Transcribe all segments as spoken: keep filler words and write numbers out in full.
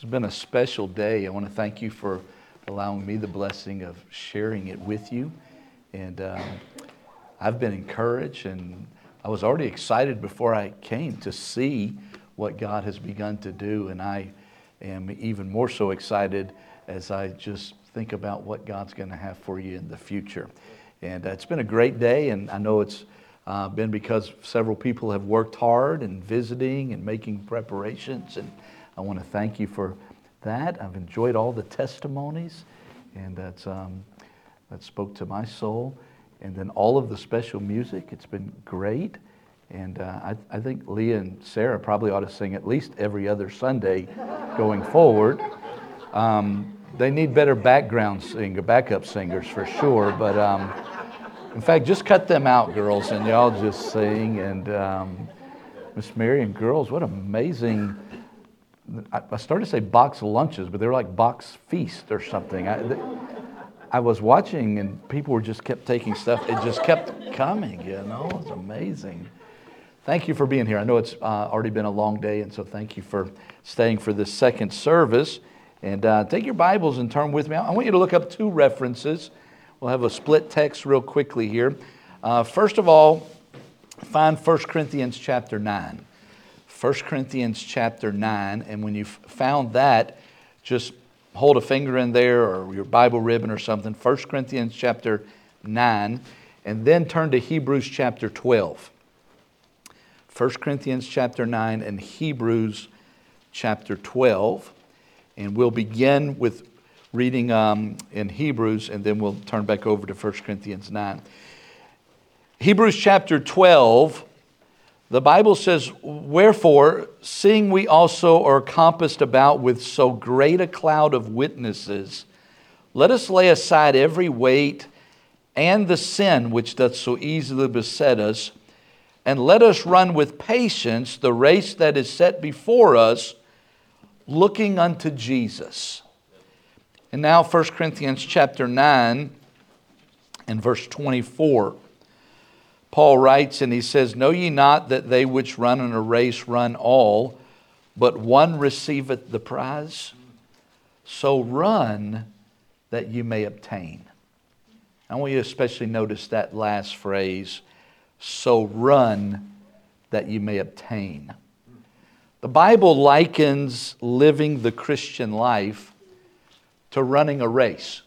This has been a special day. I want to thank you for allowing me the blessing of sharing it with you. And um, I've been encouraged, and I was already excited before I came to see what God has begun to do. And I am even more so excited as I just think about what God's going to have for you in the future. And uh, it's been a great day, and I know it's uh, been because several people have worked hard and visiting and making preparations, and I want to thank you for that. I've enjoyed all the testimonies, and that's um, that spoke to my soul. And then all of the special music, it's been great. And uh, I, I think Leah and Sarah probably ought to sing at least every other Sunday going forward. Um, they need better background singer, backup singers for sure. But um, in fact, just cut them out, girls, and y'all just sing. And um, Miss Mary and girls, what amazing... I started to say box lunches, but they were like box feast or something. I, they, I was watching, and people were just kept taking stuff. It just kept coming, you know. It's amazing. Thank you for being here. I know it's uh, already been a long day, and so thank you for staying for this second service. And uh, take your Bibles and turn with me. I want you to look up two references. We'll have a split text real quickly here. Uh, first of all, find First Corinthians chapter nine. First Corinthians chapter nine, and when you've found that, just hold a finger in there or your Bible ribbon or something. First Corinthians chapter nine, and then turn to Hebrews chapter twelve. First Corinthians chapter nine and Hebrews chapter twelve. And we'll begin with reading um, in Hebrews, and then we'll turn back over to First Corinthians nine. Hebrews chapter twelve. The Bible says, "Wherefore, seeing we also are compassed about with so great a cloud of witnesses, let us lay aside every weight and the sin which doth so easily beset us, and let us run with patience the race that is set before us, looking unto Jesus." And now First Corinthians chapter nine and verse twenty-four. Paul writes, and he says, "Know ye not that they which run in a race run all, but one receiveth the prize? So run that you may obtain." I want you to especially notice that last phrase, "so run that you may obtain." The Bible likens living the Christian life to running a race.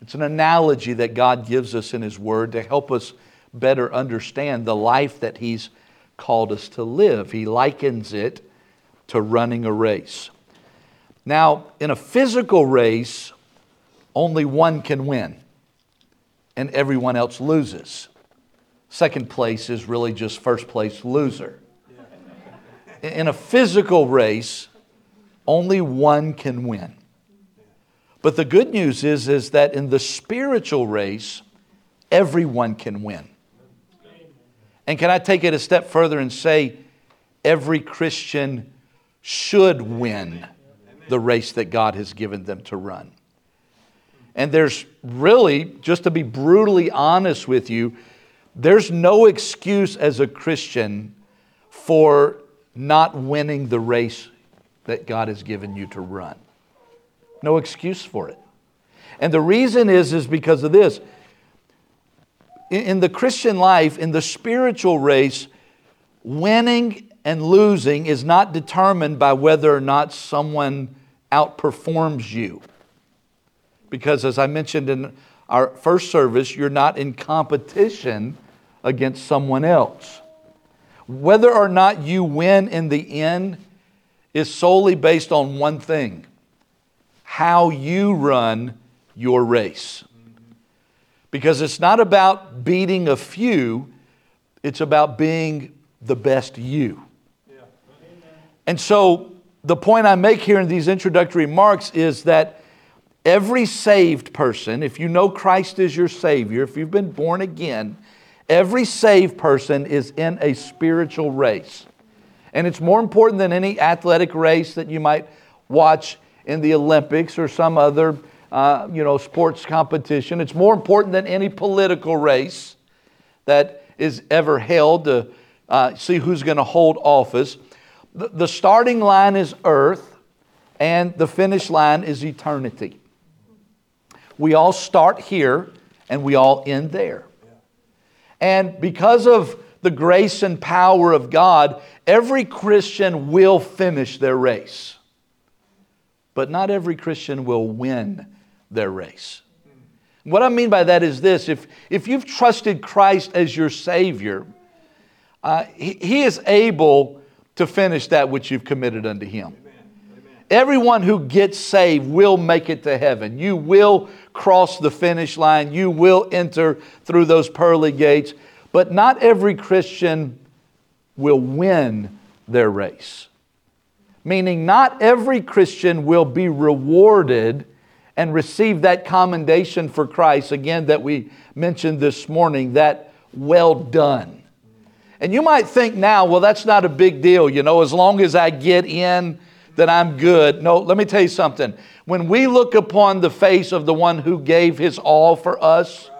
It's an analogy that God gives us in His Word to help us better understand the life that He's called us to live. He likens it to running a race. Now, in a physical race, only one can win, and everyone else loses. Second place is really just first place loser. In a physical race, only one can win. But the good news is, is that in the spiritual race, everyone can win. And can I take it a step further and say every Christian should win the race that God has given them to run? And there's really, just to be brutally honest with you, there's no excuse as a Christian for not winning the race that God has given you to run. No excuse for it. And the reason is, is because of this. In the Christian life, in the spiritual race, winning and losing is not determined by whether or not someone outperforms you. Because as I mentioned in our first service, you're not in competition against someone else. Whether or not you win in the end is solely based on one thing: how you run your race. Because it's not about beating a few, it's about being the best you. Yeah. And so the point I make here in these introductory remarks is that every saved person, if you know Christ is your Savior, if you've been born again, every saved person is in a spiritual race. And it's more important than any athletic race that you might watch in the Olympics or some other Uh, you know, sports competition. It's more important than any political race that is ever held to uh, see who's going to hold office. The, the starting line is earth, and the finish line is eternity. We all start here and we all end there. And because of the grace and power of God, every Christian will finish their race. But not every Christian will win their race. What I mean by that is this. If, if you've trusted Christ as your Savior, uh, he, he is able to finish that which you've committed unto Him. Amen. Amen. Everyone who gets saved will make it to heaven. You will cross the finish line. You will enter through those pearly gates. But not every Christian will win their race. Meaning not every Christian will be rewarded and receive that commendation for Christ, again, that we mentioned this morning, that well done. And you might think now, well, that's not a big deal. You know, as long as I get in, then I'm good. No, let me tell you something. When we look upon the face of the one who gave his all for us,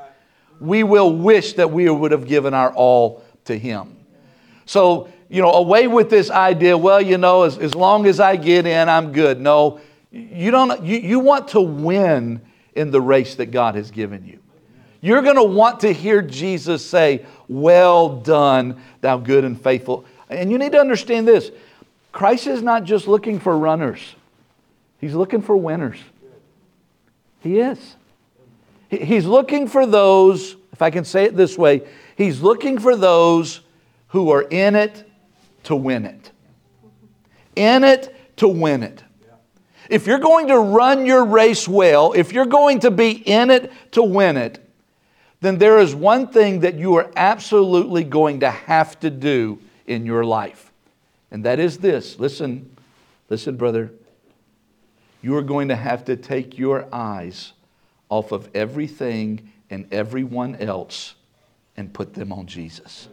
we will wish that we would have given our all to him. So, you know, away with this idea, well, you know, as, as long as I get in, I'm good. No. You don't. You, you want to win in the race that God has given you. You're going to want to hear Jesus say, well done, thou good and faithful. And you need to understand this. Christ is not just looking for runners. He's looking for winners. He is. He, he's looking for those, if I can say it this way, He's looking for those who are in it to win it. In it to win it. If you're going to run your race well, if you're going to be in it to win it, then there is one thing that you are absolutely going to have to do in your life. And that is this. Listen, listen, brother. You are going to have to take your eyes off of everything and everyone else and put them on Jesus.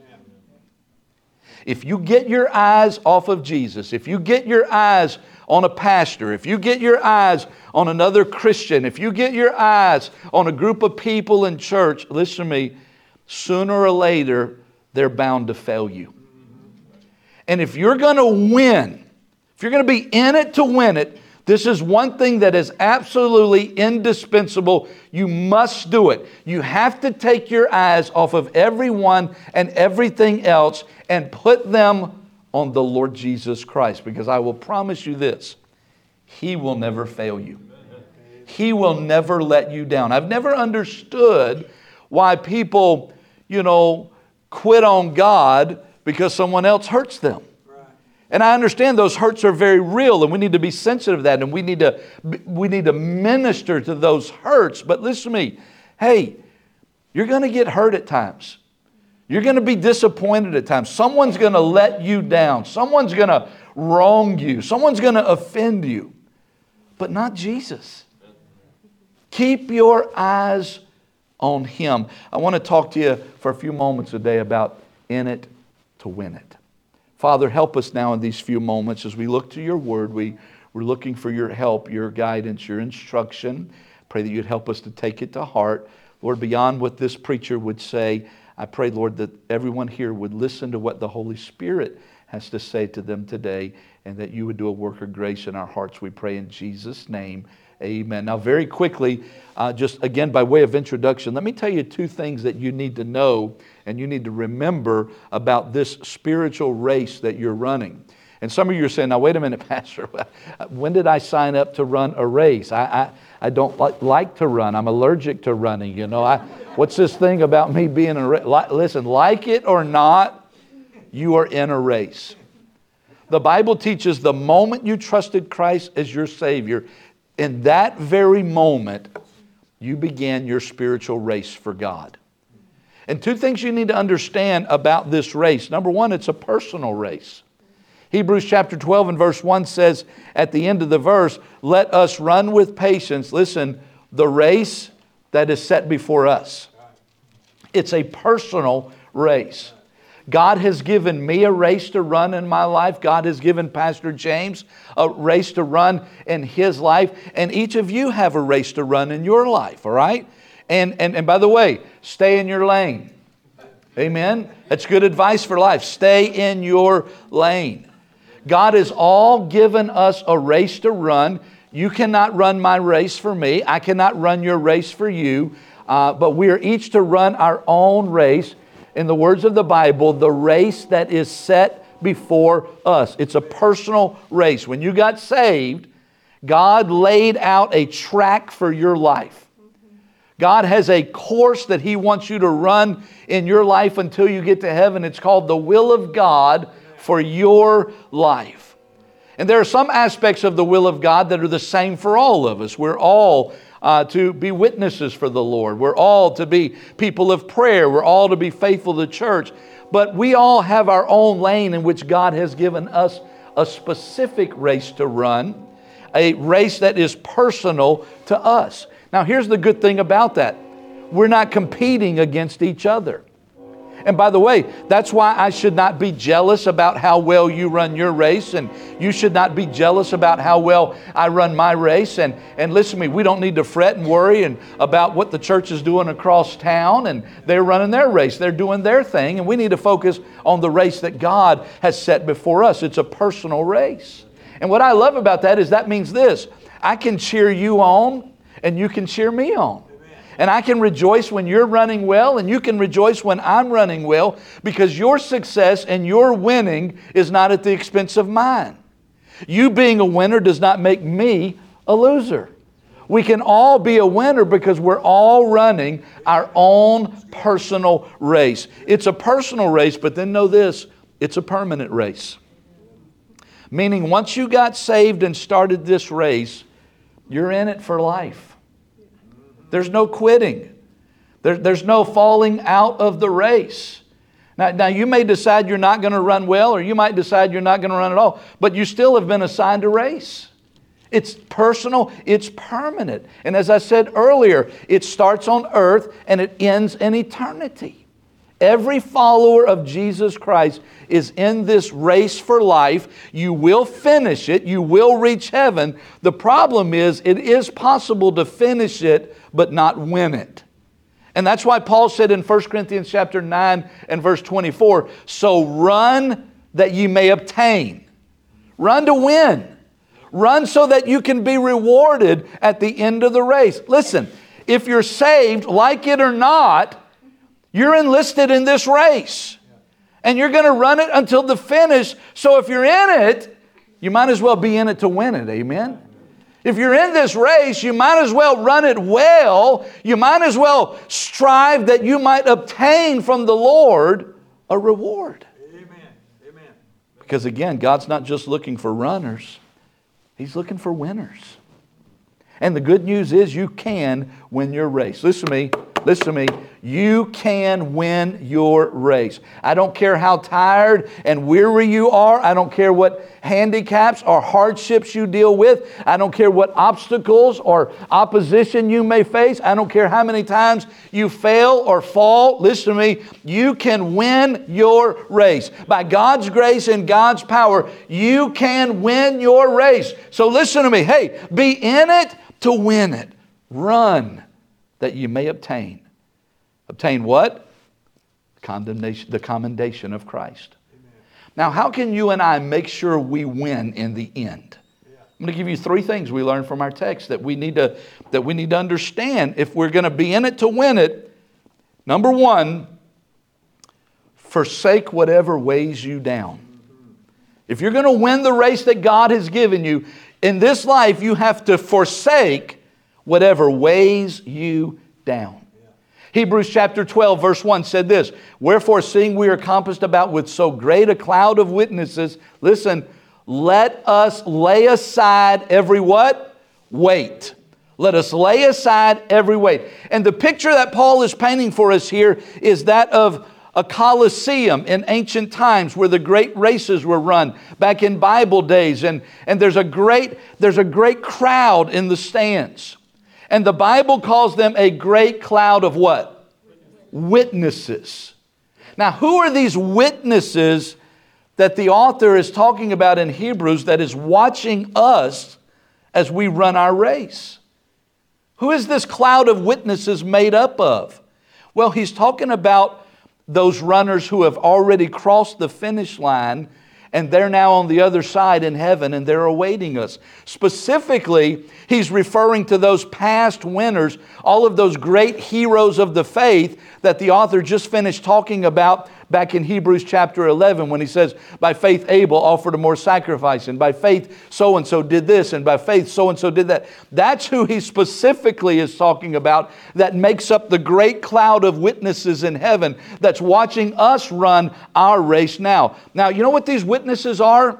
If you get your eyes off of Jesus, if you get your eyes on a pastor, if you get your eyes on another Christian, if you get your eyes on a group of people in church, listen to me, sooner or later, they're bound to fail you. And if you're going to win, if you're going to be in it to win it, this is one thing that is absolutely indispensable. You must do it. You have to take your eyes off of everyone and everything else and put them on the Lord Jesus Christ, because I will promise you this, He will never fail you. He will never let you down. I've never understood why people, you know, quit on God because someone else hurts them. And I understand those hurts are very real and we need to be sensitive to that and we need to, we need to minister to those hurts. But listen to me, hey, you're going to get hurt at times. You're going to be disappointed at times. Someone's going to let you down. Someone's going to wrong you. Someone's going to offend you. But not Jesus. Keep your eyes on Him. I want to talk to you for a few moments today about in it to win it. Father, help us now in these few moments as we look to your word. We, we're looking for your help, your guidance, your instruction. Pray that you'd help us to take it to heart. Lord, beyond what this preacher would say, I pray, Lord, that everyone here would listen to what the Holy Spirit has to say to them today and that you would do a work of grace in our hearts. We pray in Jesus' name, amen. Now, very quickly, uh, just again, by way of introduction, let me tell you two things that you need to know and you need to remember about this spiritual race that you're running. And some of you are saying, now, wait a minute, Pastor, when did I sign up to run a race? I I, I don't li- like to run. I'm allergic to running. You know, I, what's this thing about me being a race? Li- listen, like it or not, you are in a race. The Bible teaches the moment you trusted Christ as your Savior, in that very moment, you began your spiritual race for God. And two things you need to understand about this race. Number one, it's a personal race. Hebrews chapter twelve and verse one says at the end of the verse, let us run with patience, listen, the race that is set before us. It's a personal race. God has given me a race to run in my life. God has given Pastor James a race to run in his life. And each of you have a race to run in your life, all right? And, and, and by the way, stay in your lane. Amen? That's good advice for life. Stay in your lane. God has all given us a race to run. You cannot run my race for me. I cannot run your race for you. Uh, but we are each to run our own race. In the words of the Bible, the race that is set before us. It's a personal race. When you got saved, God laid out a track for your life. God has a course that He wants you to run in your life until you get to heaven. It's called the will of God for your life. And there are some aspects of the will of God that are the same for all of us. We're all uh, to be witnesses for the Lord. We're all to be people of prayer. We're all to be faithful to church. But we all have our own lane in which God has given us a specific race to run, a race that is personal to us. Now, here's the good thing about that. We're not competing against each other. And by the way, that's why I should not be jealous about how well you run your race, and you should not be jealous about how well I run my race. And, and listen to me, we don't need to fret and worry and about what the church is doing across town, and they're running their race, they're doing their thing, and we need to focus on the race that God has set before us. It's a personal race. And what I love about that is that means this, I can cheer you on and you can cheer me on. And I can rejoice when you're running well, and you can rejoice when I'm running well, because your success and your winning is not at the expense of mine. You being a winner does not make me a loser. We can all be a winner because we're all running our own personal race. It's a personal race, but then know this, it's a permanent race. Meaning once you got saved and started this race, you're in it for life. There's no quitting. There, there's no falling out of the race. Now, now you may decide you're not going to run well, or you might decide you're not going to run at all, but you still have been assigned a race. It's personal, it's permanent. And as I said earlier, it starts on earth and it ends in eternity. Every follower of Jesus Christ is in this race for life. You will finish it. You will reach heaven. The problem is it is possible to finish it but not win it. And that's why Paul said in First Corinthians chapter nine and verse twenty-four, so run that ye may obtain. Run to win. Run so that you can be rewarded at the end of the race. Listen, if you're saved, like it or not, you're enlisted in this race, and you're going to run it until the finish. So if you're in it, you might as well be in it to win it. Amen. If you're in this race, you might as well run it well. You might as well strive that you might obtain from the Lord a reward. Amen. Amen. Because again, God's not just looking for runners. He's looking for winners. And the good news is you can win your race. Listen to me. Listen to me, you can win your race. I don't care how tired and weary you are. I don't care what handicaps or hardships you deal with. I don't care what obstacles or opposition you may face. I don't care how many times you fail or fall. Listen to me, you can win your race. By God's grace and God's power, you can win your race. So listen to me, hey, be in it to win it. Run that you may obtain. Obtain what? Condemnation, the commendation of Christ. Amen. Now, how can you and I make sure we win in the end? Yeah. I'm going to give you three things we learned from our text that we need to, that we need to understand if we're going to be in it to win it. Number one, forsake whatever weighs you down. Mm-hmm. If you're going to win the race that God has given you, in this life you have to forsake whatever weighs you down. Yeah. Hebrews chapter twelve verse one said this, wherefore seeing we are compassed about with so great a cloud of witnesses, listen, let us lay aside every what? Weight. Let us lay aside every weight. And the picture that Paul is painting for us here is that of a Colosseum in ancient times where the great races were run back in Bible days. And, and there's a great, there's a great crowd in the stands. And the Bible calls them a great cloud of what? Witnesses. Now, who are these witnesses that the author is talking about in Hebrews that is watching us as we run our race? Who is this cloud of witnesses made up of? Well, he's talking about those runners who have already crossed the finish line and they're now on the other side in heaven, and they're awaiting us. Specifically, he's referring to those past winners, all of those great heroes of the faith that the author just finished talking about back in Hebrews chapter eleven, when he says, by faith Abel offered a more sacrifice, and by faith so-and-so did this, and by faith so-and-so did that. That's who he specifically is talking about, that makes up the great cloud of witnesses in heaven that's watching us run our race now. Now, you know what these witnesses are?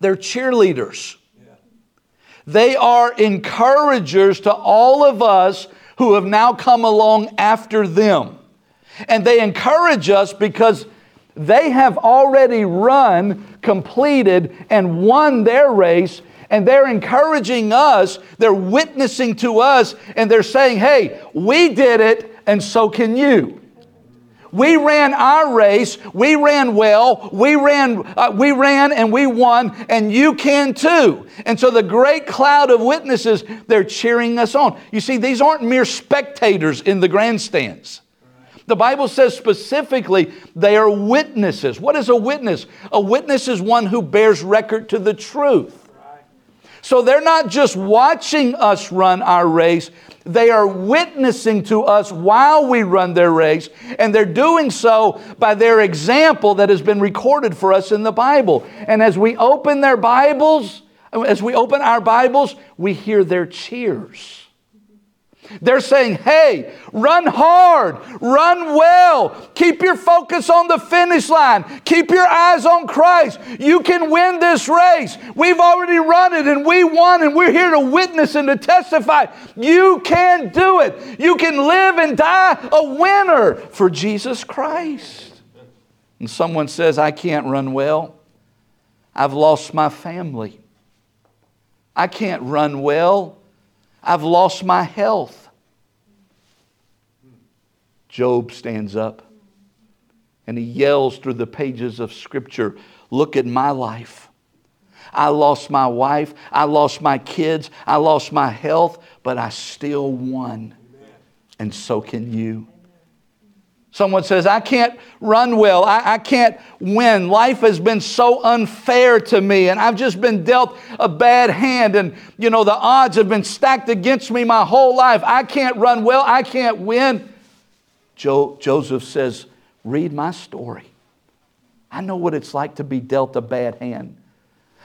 They're cheerleaders. Yeah. They are encouragers to all of us who have now come along after them. And they encourage us because they have already run, completed, and won their race. And they're encouraging us, they're witnessing to us, and they're saying, hey, we did it, and so can you. We ran our race, we ran well, we ran, uh, we ran and we won, and you can too. And so the great cloud of witnesses, they're cheering us on. You see, these aren't mere spectators in the grandstands. The Bible says specifically they are witnesses. What is a witness? A witness is one who bears record to the truth. So they're not just watching us run our race. They are witnessing to us while we run their race. And they're doing so by their example that has been recorded for us in the Bible. And as we open their Bibles, as we open our Bibles, we hear their cheers. They're saying, hey, run hard, run well, keep your focus on the finish line, keep your eyes on Christ, you can win this race, we've already run it and we won, and we're here to witness and to testify, you can do it, you can live and die a winner for Jesus Christ. And someone says, I can't run well, I've lost my family, I can't run well, I've lost my health. Job stands up and he yells through the pages of Scripture, look at my life. I lost my wife, I lost my kids, I lost my health, but I still won. And so can you. Someone says, I can't run well. I, I can't win. Life has been so unfair to me, and I've just been dealt a bad hand, and, you know, the odds have been stacked against me my whole life. I can't run well. I can't win. Jo- Joseph says, read my story. I know what it's like to be dealt a bad hand.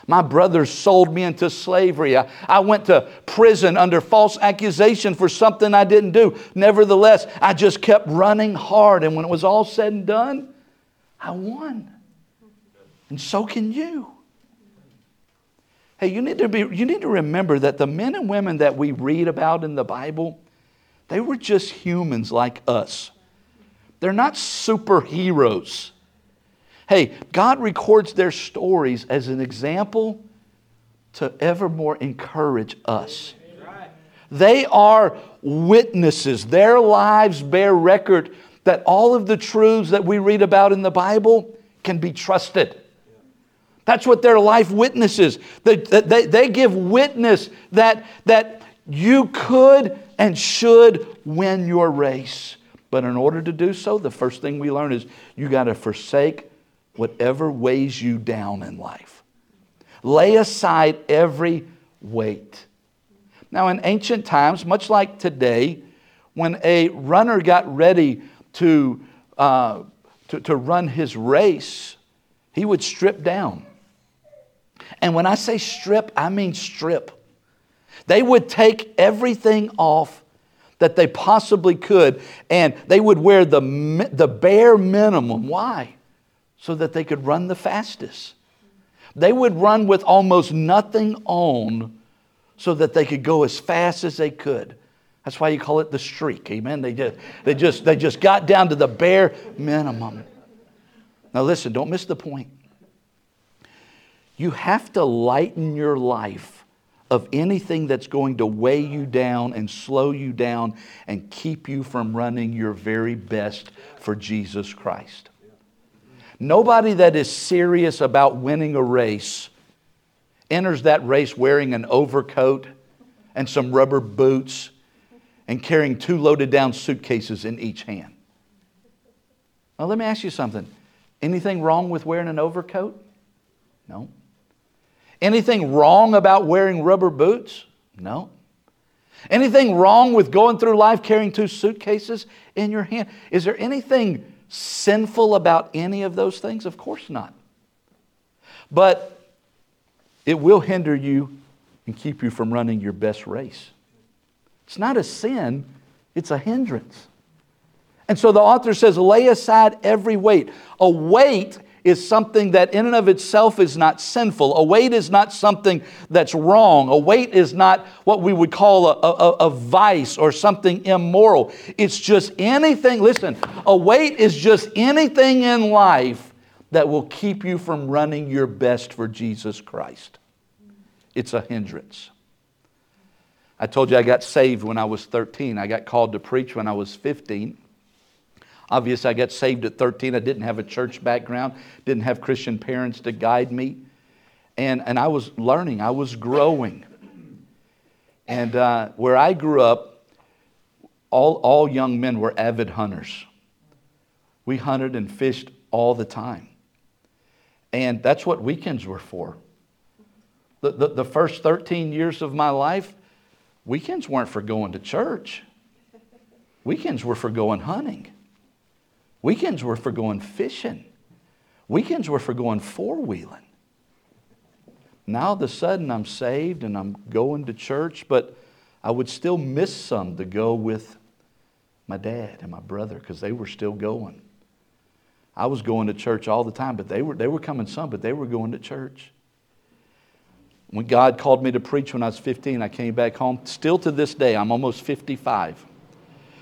My brothers sold me into slavery. I, I went to prison under false accusation for something I didn't do. Nevertheless, I just kept running hard. And when it was all said and done, I won. And so can you. Hey, you need to be, you need to remember that the men and women that we read about in the Bible, they were just humans like us. They're not superheroes. Hey, God records their stories as an example to evermore encourage us. They are witnesses. Their lives bear record that all of the truths that we read about in the Bible can be trusted. That's what their life witnesses. They, they, they give witness that, that you could and should win your race. But in order to do so, the first thing we learn is you got to forsake whatever weighs you down in life. Lay aside every weight. Now, in ancient times, much like today, when a runner got ready to, uh, to, to run his race, he would strip down. And when I say strip, I mean strip. They would take everything off that they possibly could, and they would wear the, the bare minimum. Why? So that they could run the fastest. They would run with almost nothing on so that they could go as fast as they could. That's why you call it the streak, amen? They just, they just, they just got down to the bare minimum. Now listen, don't miss the point. You have to lighten your life of anything that's going to weigh you down and slow you down and keep you from running your very best for Jesus Christ. Nobody that is serious about winning a race enters that race wearing an overcoat and some rubber boots and carrying two loaded down suitcases in each hand. Now let me ask you something. Anything wrong with wearing an overcoat? No. Anything wrong about wearing rubber boots? No. Anything wrong with going through life carrying two suitcases in your hand? Is there anything sinful about any of those things? Of course not. But it will hinder you and keep you from running your best race. It's not a sin, it's a hindrance. And so the author says, lay aside every weight. A weight is something that in and of itself is not sinful. A weight is not something that's wrong. A weight is not what we would call a, a, a vice or something immoral. It's just anything. Listen, a weight is just anything in life that will keep you from running your best for Jesus Christ. It's a hindrance. I told you I got saved when I was thirteen. I got called to preach when I was fifteen. Obviously, I got saved at thirteen. I didn't have a church background, didn't have Christian parents to guide me. And, and I was learning. I was growing. And uh, where I grew up, all, all young men were avid hunters. We hunted and fished all the time. And that's what weekends were for. The, the, the first thirteen years of my life, weekends weren't for going to church. Weekends were for going hunting. Weekends were for going fishing. Weekends were for going four-wheeling. Now all of a sudden I'm saved and I'm going to church, but I would still miss some to go with my dad and my brother because they were still going. I was going to church all the time, but they were, they were coming some, but they were going to church. When God called me to preach when I was fifteen, I came back home. Still to this day, I'm almost fifty-five.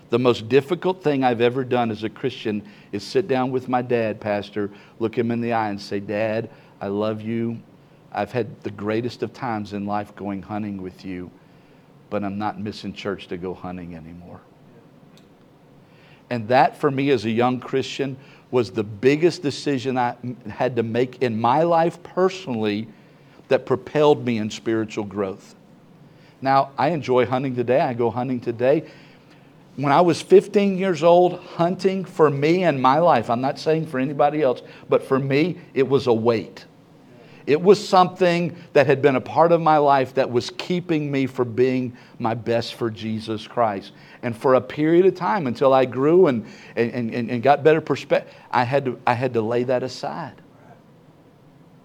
The most difficult thing I've ever done as a Christian is sit down with my dad, pastor, look him in the eye and say, Dad, I love you. I've had the greatest of times in life going hunting with you, but I'm not missing church to go hunting anymore. And that for me as a young Christian was the biggest decision I had to make in my life personally that propelled me in spiritual growth. Now, I enjoy hunting today. I go hunting today. When I was fifteen years old, hunting for me and my life, I'm not saying for anybody else, but for me, it was a weight. It was something that had been a part of my life that was keeping me from being my best for Jesus Christ. And for a period of time until I grew and, and, and, and got better perspective, I had to, I had to lay that aside.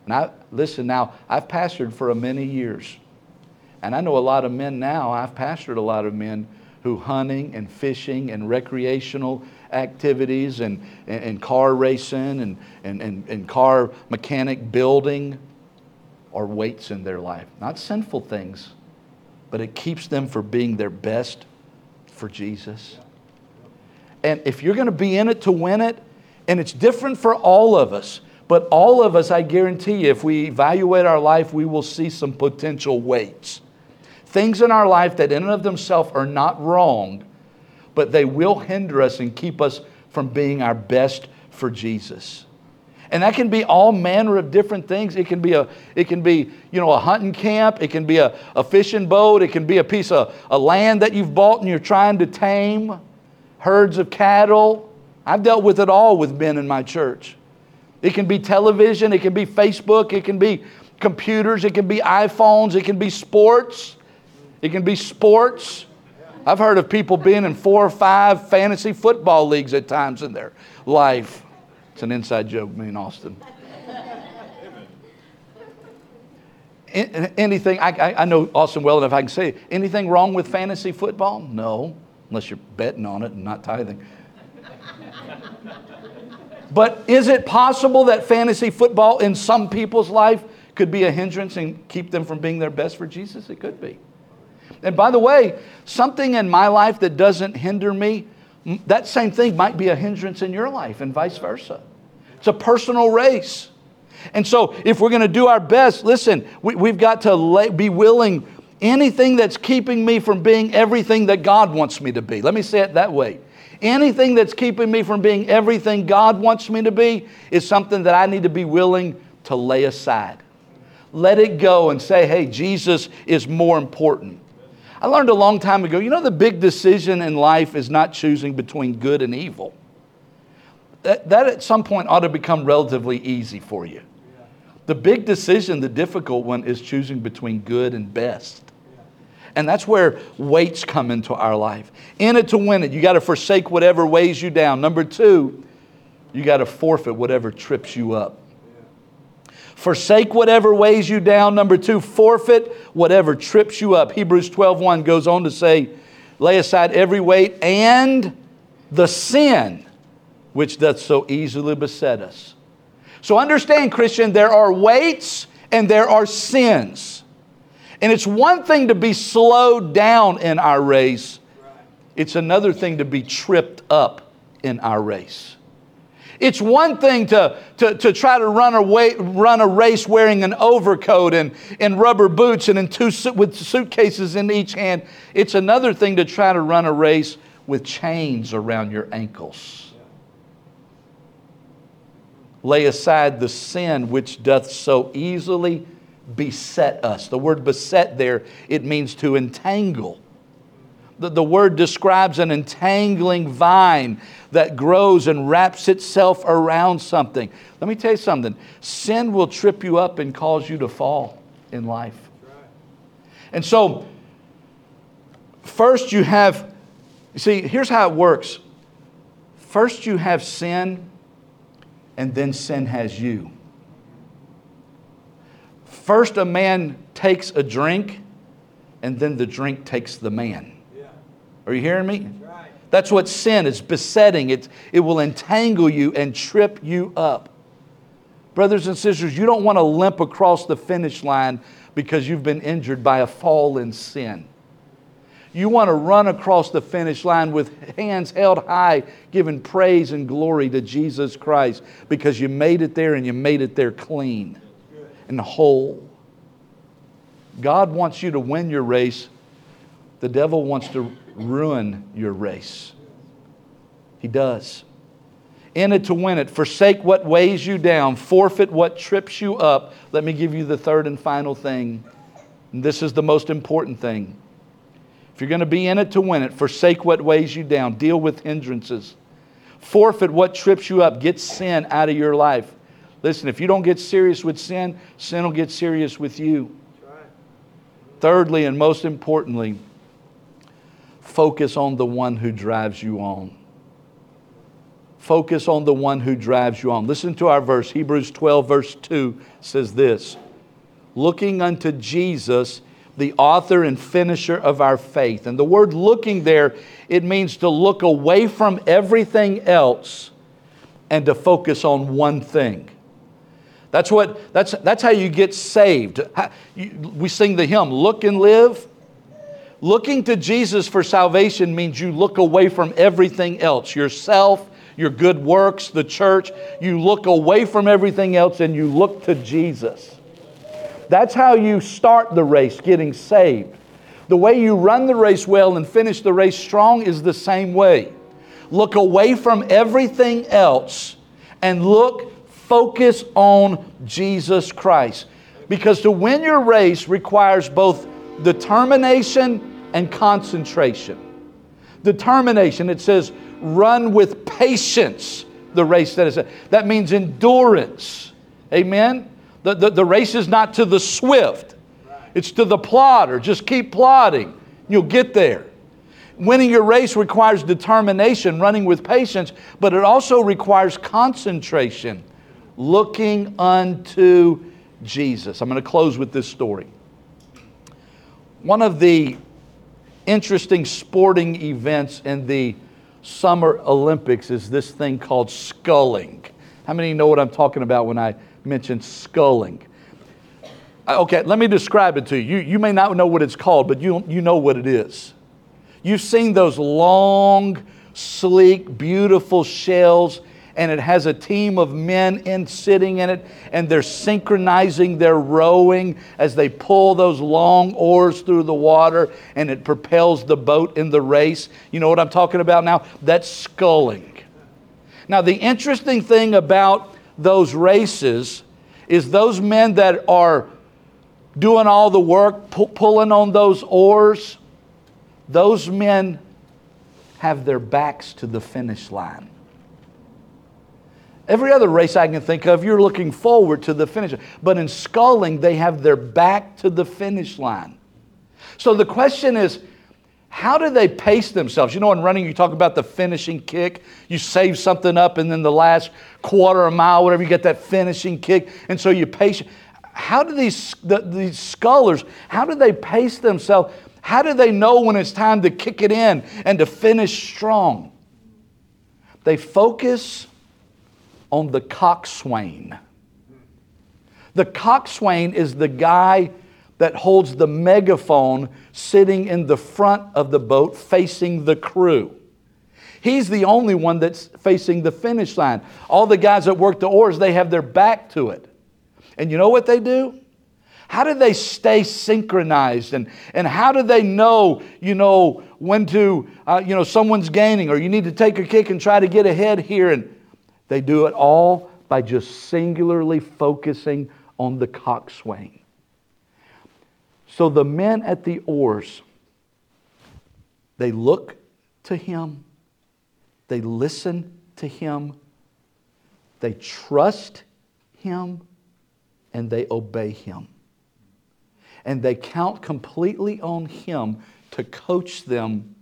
And I, listen now, I've pastored for many years. And I know a lot of men now, I've pastored a lot of men who hunting and fishing and recreational activities and, and, and car racing and, and, and, and car mechanic building are weights in their life. Not sinful things, but it keeps them from being their best for Jesus. And if you're going to be in it to win it, and it's different for all of us, but all of us, I guarantee you, if we evaluate our life, we will see some potential weights. Things in our life that in and of themselves are not wrong, but they will hinder us and keep us from being our best for Jesus. And that can be all manner of different things. It can be a, it can be, you know, a hunting camp. It can be a, a fishing boat. It can be a piece of a land that you've bought and you're trying to tame. Herds of cattle. I've dealt with it all with men in my church. It can be television. It can be Facebook. It can be computers. It can be iPhones. It can be sports. It can be sports. I've heard of people being in four or five fantasy football leagues at times in their life. It's an inside joke, me and Austin. Anything, I, I know Austin well enough I can say, anything wrong with fantasy football? No, unless you're betting on it and not tithing. But is it possible that fantasy football in some people's life could be a hindrance and keep them from being their best for Jesus? It could be. And by the way, something in my life that doesn't hinder me, that same thing might be a hindrance in your life and vice versa. It's a personal race. And so if we're going to do our best, listen, we, we've got to lay, be willing, anything that's keeping me from being everything that God wants me to be. Let me say it that way. Anything that's keeping me from being everything God wants me to be is something that I need to be willing to lay aside. Let it go and say, hey, Jesus is more important. I learned a long time ago, you know, the big decision in life is not choosing between good and evil. That, that at some point ought to become relatively easy for you. The The big decision, the difficult one, is choosing between good and best. And that's where weights come into our life. In it to win it. You got to forsake whatever weighs you down. Number two, you got to forfeit whatever trips you up. Forsake whatever weighs you down. Number two, forfeit whatever trips you up. Hebrews twelve one goes on to say, lay aside every weight and the sin which doth so easily beset us. So understand, Christian, there are weights and there are sins. And it's one thing to be slowed down in our race. It's another thing to be tripped up in our race. It's one thing to, to, to try to run a, way, run a race wearing an overcoat and, and rubber boots and in two su- with suitcases in each hand. It's another thing to try to run a race with chains around your ankles. Lay aside the sin which doth so easily beset us. The word beset there, it means to entangle. The, the word describes an entangling vine that grows and wraps itself around something. Let me tell you something. Sin will trip you up and cause you to fall in life. And so, first you have, you see, here's how it works. First you have sin, and then sin has you. First a man takes a drink, and then the drink takes the man. Are you hearing me? That's what sin is, besetting. It, it will entangle you and trip you up. Brothers and sisters, you don't want to limp across the finish line because you've been injured by a fall in sin. You want to run across the finish line with hands held high, giving praise and glory to Jesus Christ because you made it there and you made it there clean and whole. God wants you to win your race. The devil wants to ruin your race. He does. In it to win it. Forsake what weighs you down. Forfeit what trips you up. Let me give you the third and final thing. And this is the most important thing. If you're going to be in it to win it, forsake what weighs you down. Deal with hindrances. Forfeit what trips you up. Get sin out of your life. Listen, if you don't get serious with sin, sin will get serious with you. Thirdly, and most importantly, focus on the one who drives you on. Focus on the one who drives you on. Listen to our verse. Hebrews twelve, verse two says this. Looking unto Jesus, the author and finisher of our faith. And the word looking there, it means to look away from everything else and to focus on one thing. That's what. That's that's how you get saved. How, you, we sing the hymn, Look and Live. Looking to Jesus for salvation means you look away from everything else, yourself, your good works, the church. You look away from everything else and you look to Jesus. That's how you start the race, getting saved. The way you run the race well and finish the race strong is the same way. Look away from everything else and look, focus on Jesus Christ. Because to win your race requires both determination and concentration. Determination, it says, run with patience the race that is. That means endurance. Amen? The, the, the race is not to the swift. It's to the plodder. Just keep plodding. You'll get there. Winning your race requires determination, running with patience, but it also requires concentration, looking unto Jesus. I'm going to close with this story. One of the interesting sporting events in the Summer Olympics is this thing called sculling. How many know what I'm talking about when I mention sculling? Okay, let me describe it to you. You, you may not know what it's called, but you, you know what it is. You've seen those long, sleek, beautiful shells, and it has a team of men in sitting in it, and they're synchronizing their rowing as they pull those long oars through the water, and it propels the boat in the race. You know what I'm talking about now? That's sculling. Now, the interesting thing about those races is those men that are doing all the work, pu- pulling on those oars, those men have their backs to the finish line. Every other race I can think of, you're looking forward to the finish. But in sculling, they have their back to the finish line. So the question is, how do they pace themselves? You know, in running, you talk about the finishing kick. You save something up, and then the last quarter of a mile, whatever, you get that finishing kick. And so you pace. How do these, the, these scullers, how do they pace themselves? How do they know when it's time to kick it in and to finish strong? They focus on the coxswain. The coxswain is the guy that holds the megaphone sitting in the front of the boat facing the crew. He's the only one that's facing the finish line. All the guys that work the oars, they have their back to it. And you know what they do? How do they stay synchronized? And, and how do they know, you know, when to, uh, you know, someone's gaining, or you need to take a kick and try to get ahead here? And they do it all by just singularly focusing on the coxswain. So the men at the oars, they look to him. They listen to him. They trust him. And they obey him. And they count completely on him to coach them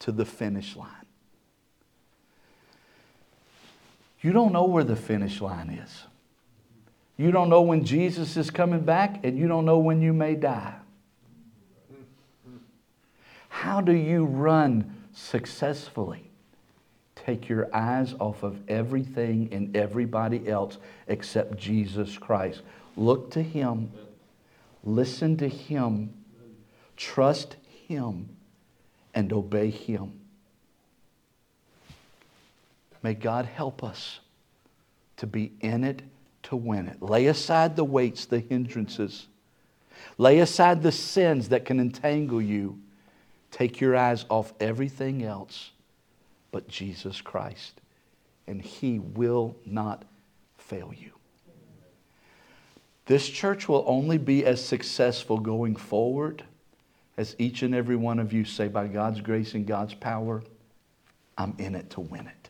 to the finish line. You don't know where the finish line is. You don't know when Jesus is coming back, and you don't know when you may die. How do you run successfully? Take your eyes off of everything and everybody else except Jesus Christ. Look to him. Listen to him. Trust him. And obey him. May God help us to be in it to win it. Lay aside the weights, the hindrances. Lay aside the sins that can entangle you. Take your eyes off everything else but Jesus Christ. And he will not fail you. This church will only be as successful going forward as each and every one of you say, by God's grace and God's power, I'm in it to win it.